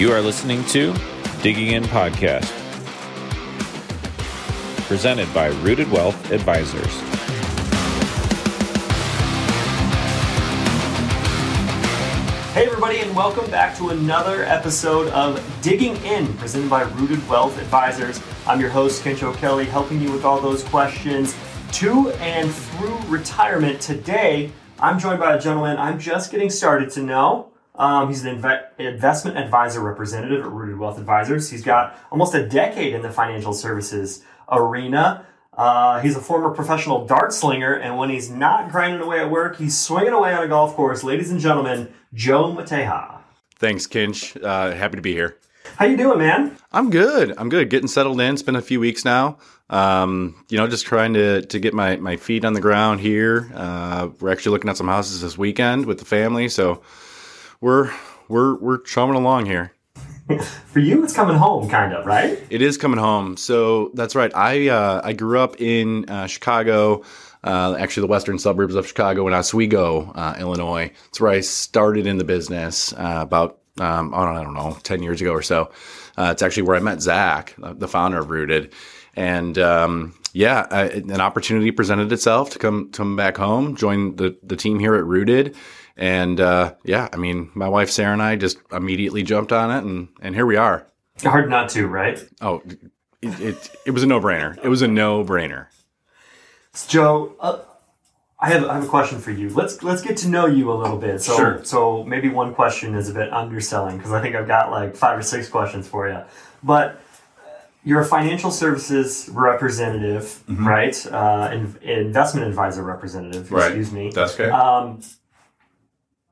You are listening to Digging In Podcast, presented by Rooted Wealth Advisors. Hey everybody, and welcome back to another episode of Digging In, presented by Rooted Wealth Advisors. I'm your host, Kencho Kelly, helping you with all those questions to and through retirement. Today, I'm joined by a gentleman I'm just getting started to know. He's an investment advisor representative at Rooted Wealth Advisors. He's got almost a decade in the financial services arena. He's a former professional dart slinger, and when he's not grinding away at work, he's swinging away on a golf course. Ladies and gentlemen, Joe Mateja. Thanks, Kench. Happy to be here. How you doing, man? I'm good. Getting settled in. It's been a few weeks now. Just trying to get my feet on the ground here. We're actually looking at some houses this weekend with the family, so we're chumming along here. For you, it's coming home, kind of, right? It is coming home. So that's right. I grew up in Chicago, actually the western suburbs of Chicago, in Oswego, Illinois. That's where I started in the business about 10 years ago or so. It's actually where I met Zach, the founder of Rooted. And an opportunity presented itself to come back home, join the team here at Rooted. And my wife Sarah and I just immediately jumped on it, and here we are. Hard not to, right? Oh, it was a no-brainer. It was a no-brainer. Joe, I have a question for you. Let's get to know you a little bit. So, sure. So maybe one question is a bit underselling, because I think I've got like 5 or 6 questions for you. But you're a financial services representative, mm-hmm. right? Investment advisor representative. Right. Excuse me. That's okay.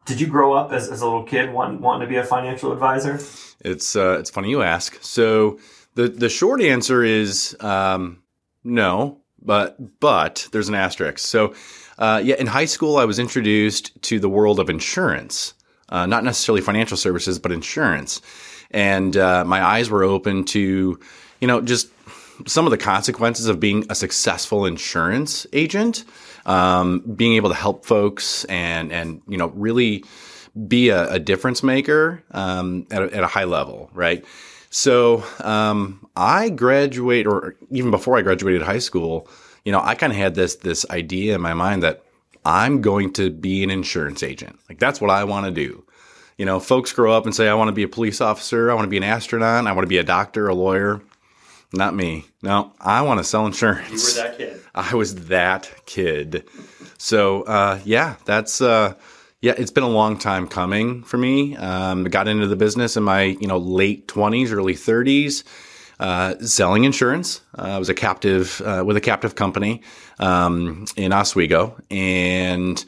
Did you grow up as a little kid wanting to be a financial advisor? It's funny you ask. So the short answer is no, but there's an asterisk. So in high school, I was introduced to the world of insurance, not necessarily financial services, but insurance. And my eyes were open to, just some of the consequences of being a successful insurance agent, being able to help folks and really be a difference maker at a high level, right? So I graduate, or even before I graduated high school, I kind of had this idea in my mind that I'm going to be an insurance agent. Like, that's what I want to do. Folks grow up and say, I want to be a police officer, I want to be an astronaut, I want to be a doctor, a lawyer. Not me. No, I want to sell insurance. You were that kid. I was that kid. So, it's been a long time coming for me. Got into the business in my, late 20s, early 30s, selling insurance. I was a captive, with a captive company, in Oswego. And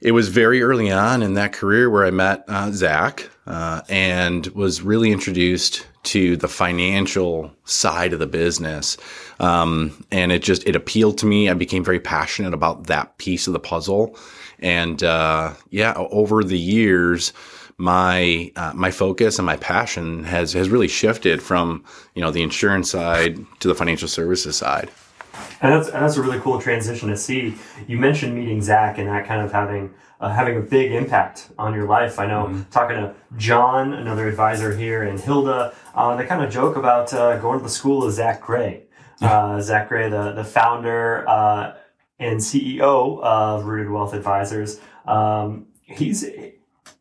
it was very early on in that career where I met Zach, and was really introduced to the financial side of the business. And it appealed to me. I became very passionate about that piece of the puzzle. And over the years, my focus and my passion has really shifted from, the insurance side to the financial services side. And that's a really cool transition to see. You mentioned meeting Zach and that kind of having a big impact on your life. I know, mm-hmm. talking to John, another advisor here, and Hilda, they kind of joke about going to the school of Zach Gray. Zach Gray, the founder and CEO of Rooted Wealth Advisors, he's,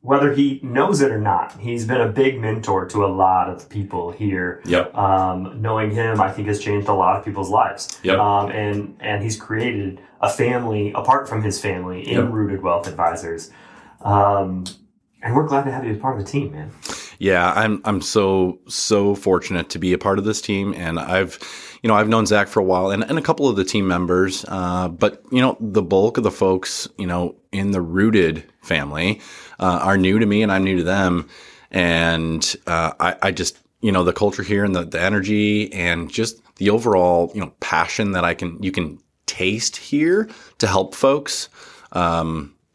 whether he knows it or not, he's been a big mentor to a lot of people here. Yep. Knowing him, I think, has changed a lot of people's lives. Yep. And he's created a family apart from his family in, yep. Rooted Wealth Advisors. And we're glad to have you as part of the team, man. Yeah, I'm so fortunate to be a part of this team. And I've known Zach for a while and a couple of the team members. But the bulk of the folks, in the Rooted family are new to me, and I'm new to them. And I just, the culture here and the energy and just the overall, passion that you can taste here to help folks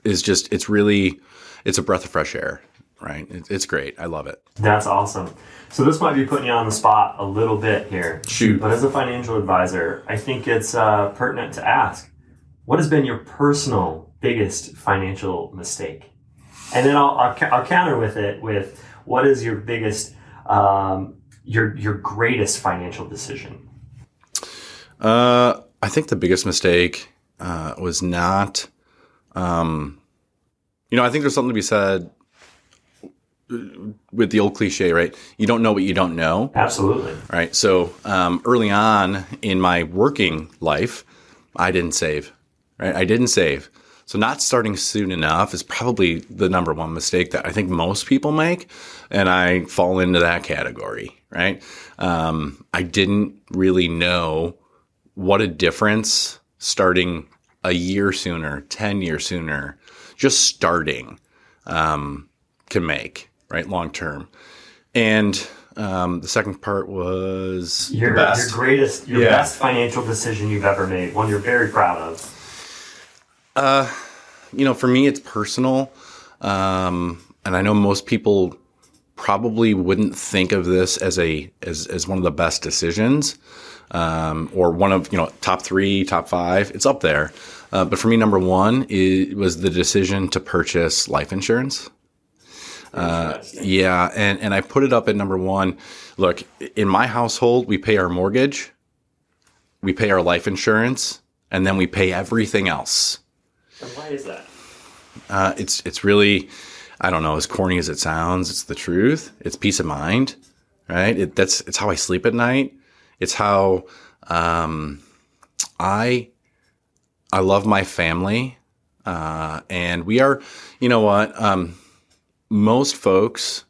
is just, it's a breath of fresh air, right? It's great. I love it. That's awesome. So this might be putting you on the spot a little bit here. Shoot. But as a financial advisor, I think it's pertinent to ask, what has been your personal biggest financial mistake? And then I'll counter with what is your biggest your greatest financial decision? I think the biggest mistake was not, I think there's something to be said with the old cliche, right? You don't know what you don't know. Absolutely. Right. So early on in my working life, I didn't save, right? I didn't save. So not starting soon enough is probably the number one mistake that I think most people make, and I fall into that category, right? I didn't really know what a difference starting a year sooner, 10 years sooner, just starting can make, right, long term. And the second part was your best financial decision you've ever made, one you're very proud of. For me, it's personal. And I know most people probably wouldn't think of this as one of the best decisions, or one of, top three, top five, it's up there. But for me, number one, it was the decision to purchase life insurance. Yeah. And I put it up at number one. Look, in my household, we pay our mortgage, we pay our life insurance, and then we pay everything else. And why is that? It's really, I don't know, as corny as it sounds, it's the truth. It's peace of mind, right? It's how I sleep at night. It's how I love my family. And we are, most folks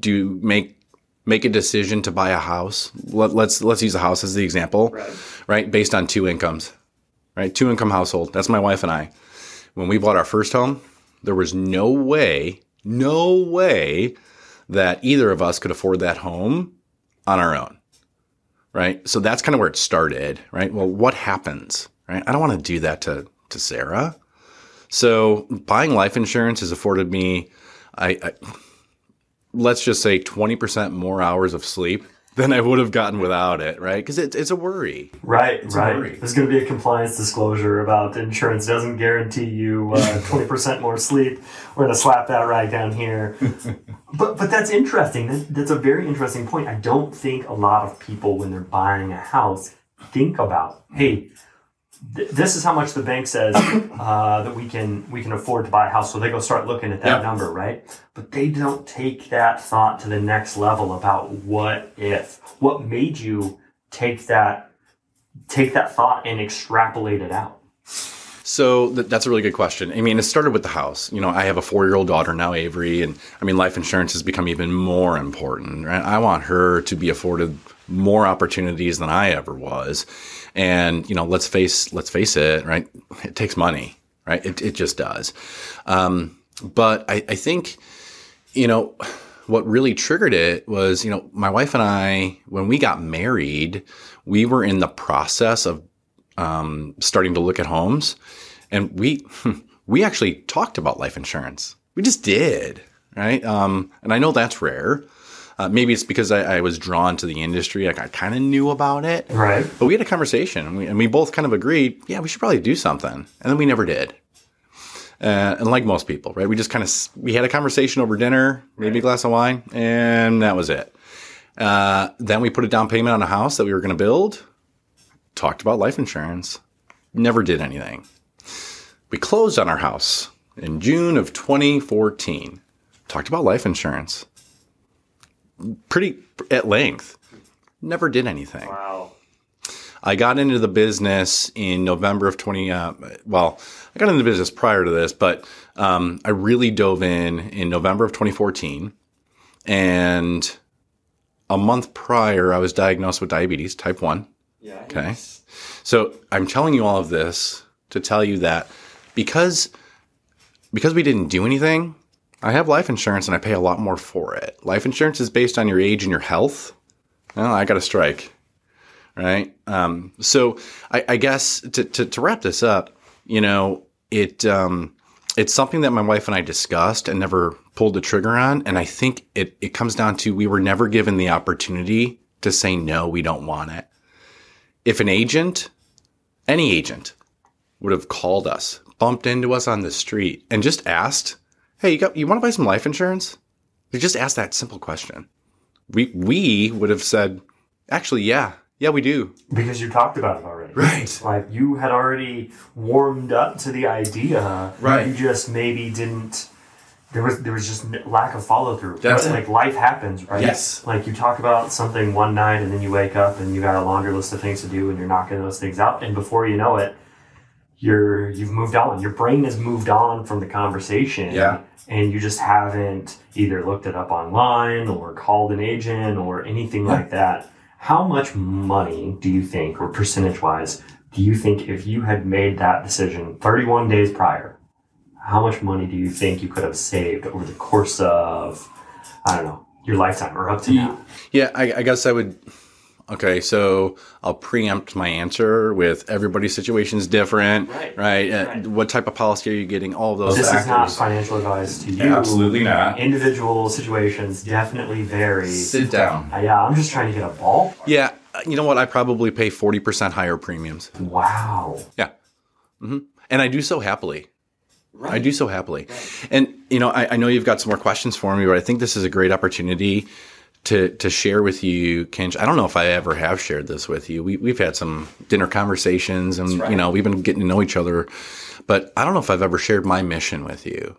do make a decision to buy a house. Let's use a house as the example, right? Based on two incomes. Right? Two income household. That's my wife and I. When we bought our first home, there was no way that either of us could afford that home on our own. Right. So that's kind of where it started. Right. Well, what happens? Right. I don't want to do that to Sarah. So buying life insurance has afforded me, I let's just say 20% more hours of sleep than I would have gotten without it, right? Because it's a worry. Right, right. Worry. There's going to be a compliance disclosure about insurance doesn't guarantee you 20% more sleep. We're going to slap that right down here. But that's interesting. That's a very interesting point. I don't think a lot of people, when they're buying a house, think about, hey, this is how much the bank says that we can afford to buy a house. So they go start looking at that number, right? But they don't take that thought to the next level about what if. What made you take that thought and extrapolate it out? So that's a really good question. I mean, it started with the house. I have a 4-year-old daughter now, Avery, and life insurance has become even more important, right? I want her to be afforded more opportunities than I ever was. And, let's face it, right? It takes money, right? It just does. But I think, what really triggered it was, my wife and I, when we got married, we were in the process of starting to look at homes. And we actually talked about life insurance. We just did, right? And I know that's rare. Maybe it's because I was drawn to the industry. Like I kind of knew about it. Right. But we had a conversation and we both kind of agreed, yeah, we should probably do something. And then we never did. And like most people, right? We just we had a conversation over dinner, maybe a glass of wine, and that was it. Then we put a down payment on a house that we were going to build, talked about life insurance, never did anything. We closed on our house in June of 2014, talked about life insurance. Pretty at length, never did anything. Wow. I got into the business in November of I got into the business prior to this, but I really dove in November of 2014. And a month prior, I was diagnosed with diabetes, type 1. Yeah. Okay. Nice. So I'm telling you all of this to tell you that because we didn't do anything, I have life insurance and I pay a lot more for it. Life insurance is based on your age and your health. Well, I got a strike, right? So I guess to wrap this up, it's something that my wife and I discussed and never pulled the trigger on. And I think it comes down to we were never given the opportunity to say, no, we don't want it. If an agent, any agent, would have called us, bumped into us on the street and just asked, hey, you want to buy some life insurance? They just asked that simple question. we would have said, actually, yeah, we do. Because you talked about it already. Right. Like you had already warmed up to the idea. Right. You just maybe didn't. There was just lack of follow through. That's right? Like life happens, right? Yes. Like you talk about something one night and then you wake up and you got a longer list of things to do and you're knocking those things out. And before you know it, you've moved on. Your brain has moved on from the conversation. Yeah. And you just haven't either looked it up online or called an agent or anything like that. How much money do you think, or percentage wise, do you think if you had made that decision 31 days prior, how much money do you think you could have saved over the course of, I don't know, your lifetime or up to now? Yeah, I guess I would. Okay, so I'll preempt my answer with everybody's situation is different, right? Right. What type of policy are you getting? All those factors. This is not financial advice to you. Absolutely not. Individual situations definitely vary. Sit down. Yeah, I'm just trying to get a ball. Yeah, you know what? I probably pay 40% higher premiums. Wow. Yeah. Mm-hmm. And I do so happily. Right. I do so happily. Right. And, you know, I know you've got some more questions for me, but I think this is a great opportunity to share with you, Kench. I don't know if I ever have shared this with you. We've had some dinner conversations and, you know, we've been getting to know each other, but I don't know if I've ever shared my mission with you.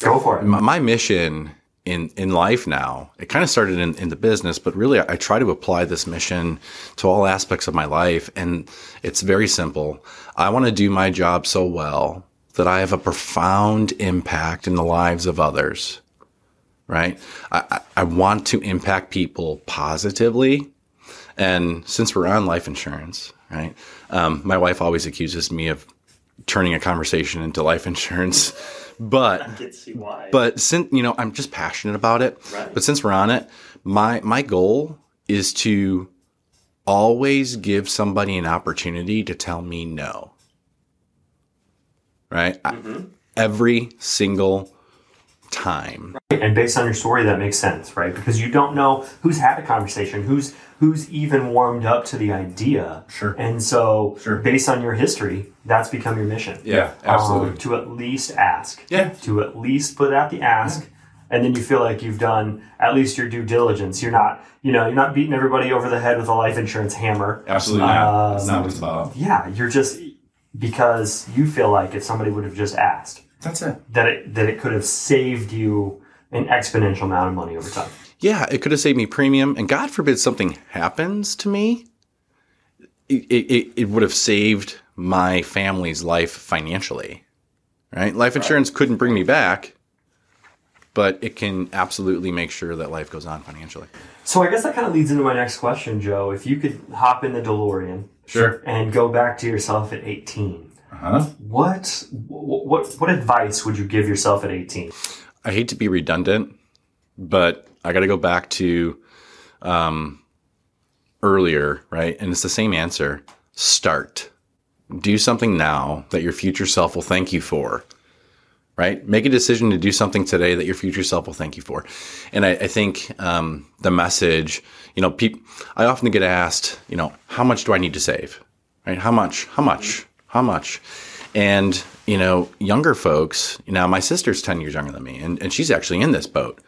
Go for it. My mission in life now, it kind of started in the business, but really I try to apply this mission to all aspects of my life. And it's very simple. I want to do my job so well that I have a profound impact in the lives of others. Right? I want to impact people positively. And since we're on life insurance, right? My wife always accuses me of turning a conversation into life insurance, but I can see why. But since, you know, I'm just passionate about it, right. But since we're on it, my goal is to always give somebody an opportunity to tell me no. Right? Mm-hmm. Every single time. Right. And based on your story, that makes sense, right? Because you don't know who's had a conversation, who's even warmed up to the idea. Sure. And so based on your history, that's become your mission. Yeah, absolutely. To at least ask. Yeah. To at least put out the ask. Yeah. And then you feel like you've done at least your due diligence. You're not, you know, you're not beating everybody over the head with a life insurance hammer. Absolutely not. That's not what it's about. Yeah. You're just, because you feel like if somebody would have just asked, that's it. That it could have saved you an exponential amount of money over time. Yeah, it could have saved me premium. And God forbid something happens to me, it would have saved my family's life financially. Right? Life insurance couldn't bring me back, but it can absolutely make sure that life goes on financially. So I guess that kind of leads into my next question, Joe. If you could hop in the DeLorean and go back to yourself at 18. Uh-huh. What advice would you give yourself at 18? I hate to be redundant, but I got to go back to earlier, right? And it's the same answer. Start. Do something now that your future self will thank you for, right? Make a decision to do something today that your future self will thank you for. And I think the message, you know, I often get asked, you know, how much do I need to save, right? How much? How much? And, you know, younger folks, you know, my sister's 10 years younger than me, and she's actually in this boat.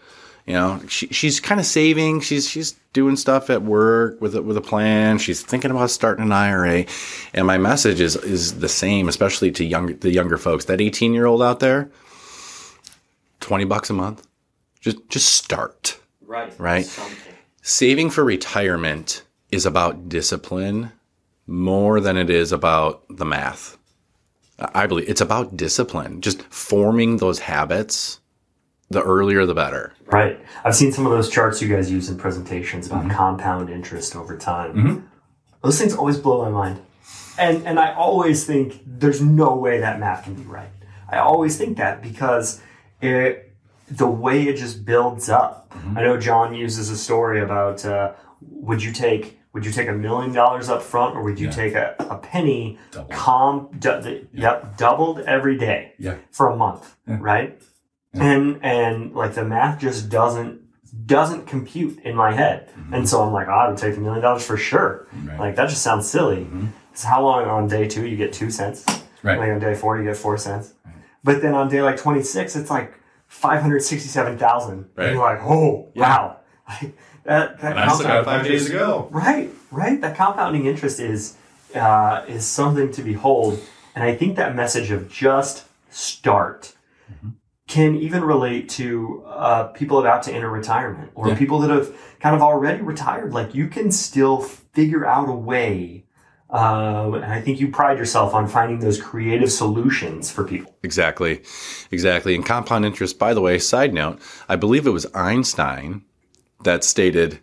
You know, she's kind of saving. She's doing stuff at work with a plan. She's thinking about starting an IRA. And my message is the same, especially to the younger folks. That 18-year-old out there, $20 a month, just start. Right. Something. Saving for retirement is about discipline more than it is about the math. I believe it's about discipline, just forming those habits. The earlier, the better. Right. I've seen some of those charts you guys use in presentations about compound interest over time. Mm-hmm. Those things always blow my mind. And I always think there's no way that math can be right. I always think that because the way it just builds up. Mm-hmm. I know John uses a story about would you take $1 million up front, or would you take a penny doubled every day for a month, right? Yeah. And like the math just doesn't compute in my head. Mm-hmm. And so I'm like, I would take $1 million for sure. Right. Like that just sounds silly. Mm-hmm. So how long on day 2 you get 2 cents? Right. Like on day 4 you get 4 cents. Right. But then on day like 26 it's like 567,000. Right. And you're like, oh wow. Like, That I still got 5 days to go. Right. That compounding interest is something to behold. And I think that message of just start can even relate to people about to enter retirement or people that have kind of already retired. Like, you can still figure out a way. And I think you pride yourself on finding those creative solutions for people. Exactly. And compound interest, by the way, side note, I believe it was Einstein that stated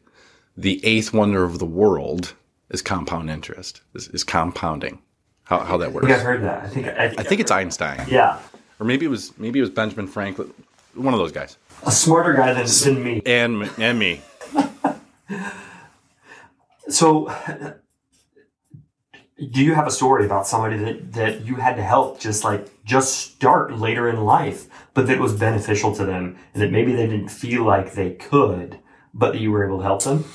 the eighth wonder of the world is compound interest, is compounding. How that works. I think I've heard that. I think it's Einstein. Yeah. Or maybe it was Benjamin Franklin, one of those guys. A smarter guy than me. And me. So, do you have a story about somebody that you had to help just start later in life, but that was beneficial to them and that maybe they didn't feel like they could, but that you were able to help them?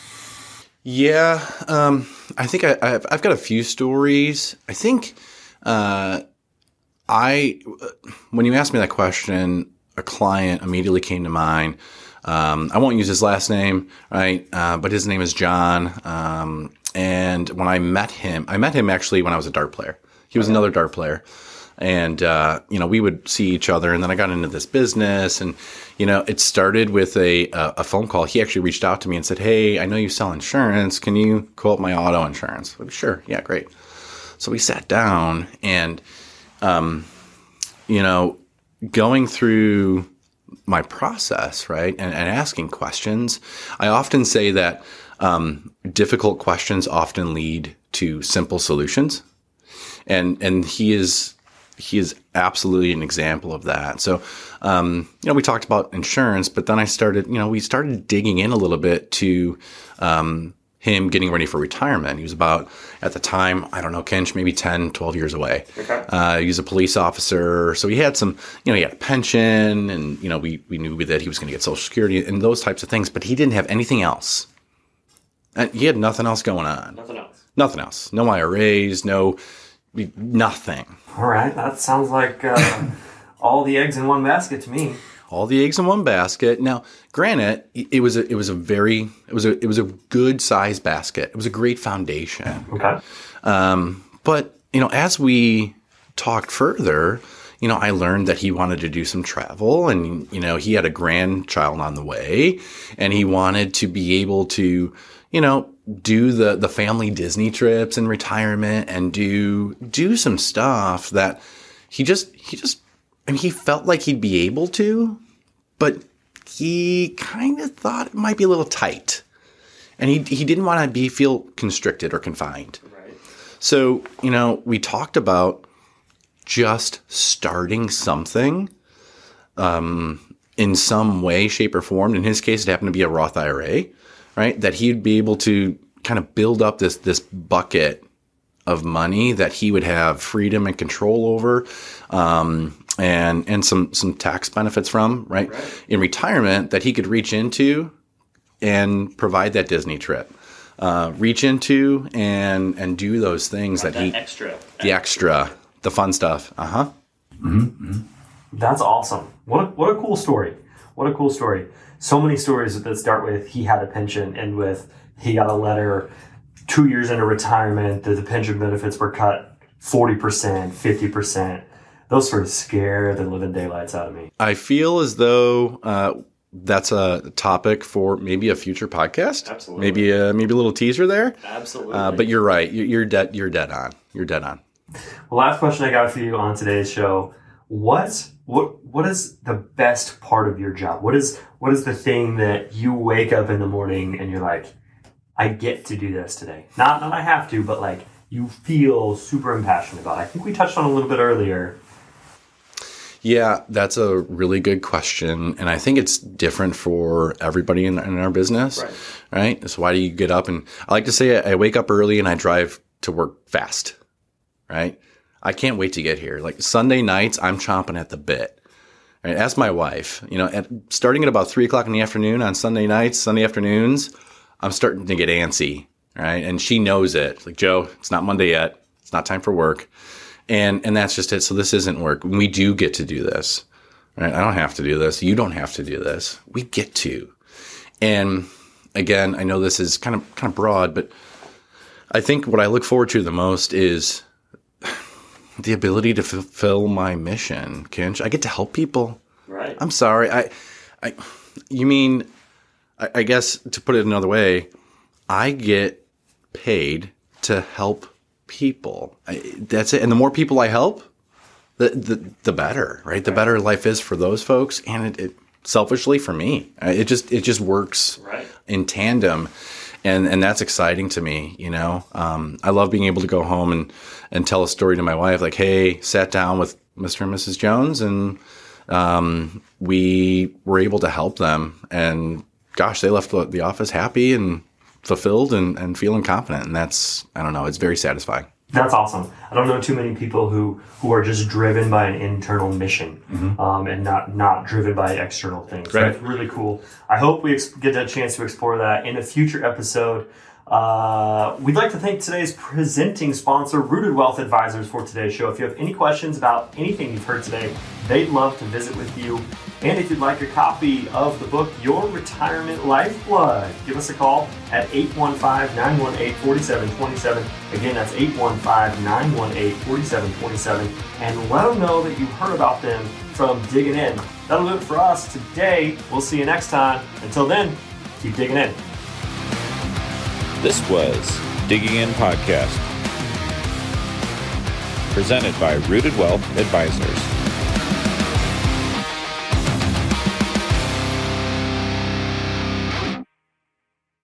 Yeah. I think I've got a few stories. I think, when you asked me that question, a client immediately came to mind. I won't use his last name, right? But his name is John. And when I met him actually when I was a dart player. He was another dart player. And, we would see each other. And then I got into this business. And, it started with a phone call. He actually reached out to me and said, "Hey, I know you sell insurance. Can you quote my auto insurance?" I'm like, "Sure. Yeah, great." So we sat down and... going through my process, right, and asking questions. I often say that difficult questions often lead to simple solutions, and he is absolutely an example of that. So, we talked about insurance, but then I started, we started digging in a little bit to him getting ready for retirement. He was about, at the time, I don't know, Kench, maybe 10, 12 years away. Okay. He was a police officer. So he had he had a pension and, we knew that he was going to get Social Security and those types of things, but he didn't have anything else. And he had nothing else going on. Nothing else. No IRAs, no nothing. All right. That sounds like all the eggs in one basket to me. All the eggs in one basket. Now, granted, it was a good size basket. It was a great foundation. Okay. But as we talked further, I learned that he wanted to do some travel, and he had a grandchild on the way, and he wanted to be able to, do the family Disney trips in retirement and do some stuff that he just. And he felt like he'd be able to, but he kind of thought it might be a little tight. And he didn't want to feel constricted or confined. Right. So, we talked about just starting something in some way, shape, or form. In his case, it happened to be a Roth IRA, right? That he'd be able to kind of build up this bucket of money that he would have freedom and control over, and some tax benefits from, right? In retirement that he could reach into and provide that Disney trip, reach into and do those things that he extra, the fun stuff. That's awesome. What a cool story. So many stories that start with he had a pension, end with he got a letter 2 years into retirement that the pension benefits were cut 40%, 50%. Those sort of scare the living daylights out of me. I feel as though that's a topic for maybe a future podcast. Absolutely. Maybe a little teaser there. Absolutely. But you're right. You're dead on. You're dead on. Well, last question I got for you on today's show. What is the best part of your job? What is the thing that you wake up in the morning and you're like, I get to do this today? Not that I have to, but you feel super impassioned about. I think we touched on a little bit earlier. Yeah, that's a really good question. And I think it's different for everybody in our business, right? So why do you get up? And I like to say I wake up early and I drive to work fast, right? I can't wait to get here. Sunday nights, I'm chomping at the bit. Right? Ask my wife, starting at about 3:00 in the afternoon on Sunday afternoons, I'm starting to get antsy, right? And she knows it. Joe, it's not Monday yet. It's not time for work. And that's just it. So this isn't work. We do get to do this, right? I don't have to do this. You don't have to do this. We get to. And Again, I know this is kind of broad, but I think what I look forward to the most is the ability to fulfill my mission, Kench. I get to help people. Right. I'm sorry. I guess to put it another way, I get paid to help people. That's it. And the more people I help, the better, right? The better life is for those folks, and it selfishly for me. It just works in tandem, and that's exciting to me. You know, I love being able to go home and tell a story to my wife, like, "Hey, sat down with Mr. and Mrs. Jones, and we were able to help them, and gosh, they left the office happy and fulfilled and feeling confident." And that's, I don't know, it's very satisfying. That's awesome. I don't know too many people who are just driven by an internal mission, mm-hmm. And not driven by external things. Right. So that's really cool. I hope we get that chance to explore that in a future episode. We'd like to thank today's presenting sponsor, Rooted Wealth Advisors, for today's show. If you have any questions about anything you've heard today, they'd love to visit with you. And if you'd like a copy of the book, Your Retirement Lifeblood, give us a call at 815-918-4727. Again, that's 815-918-4727. And let them know that you heard about them from Digging In. That'll do it for us today. We'll see you next time. Until then, keep digging in. This was Digging In Podcast, presented by Rooted Wealth Advisors.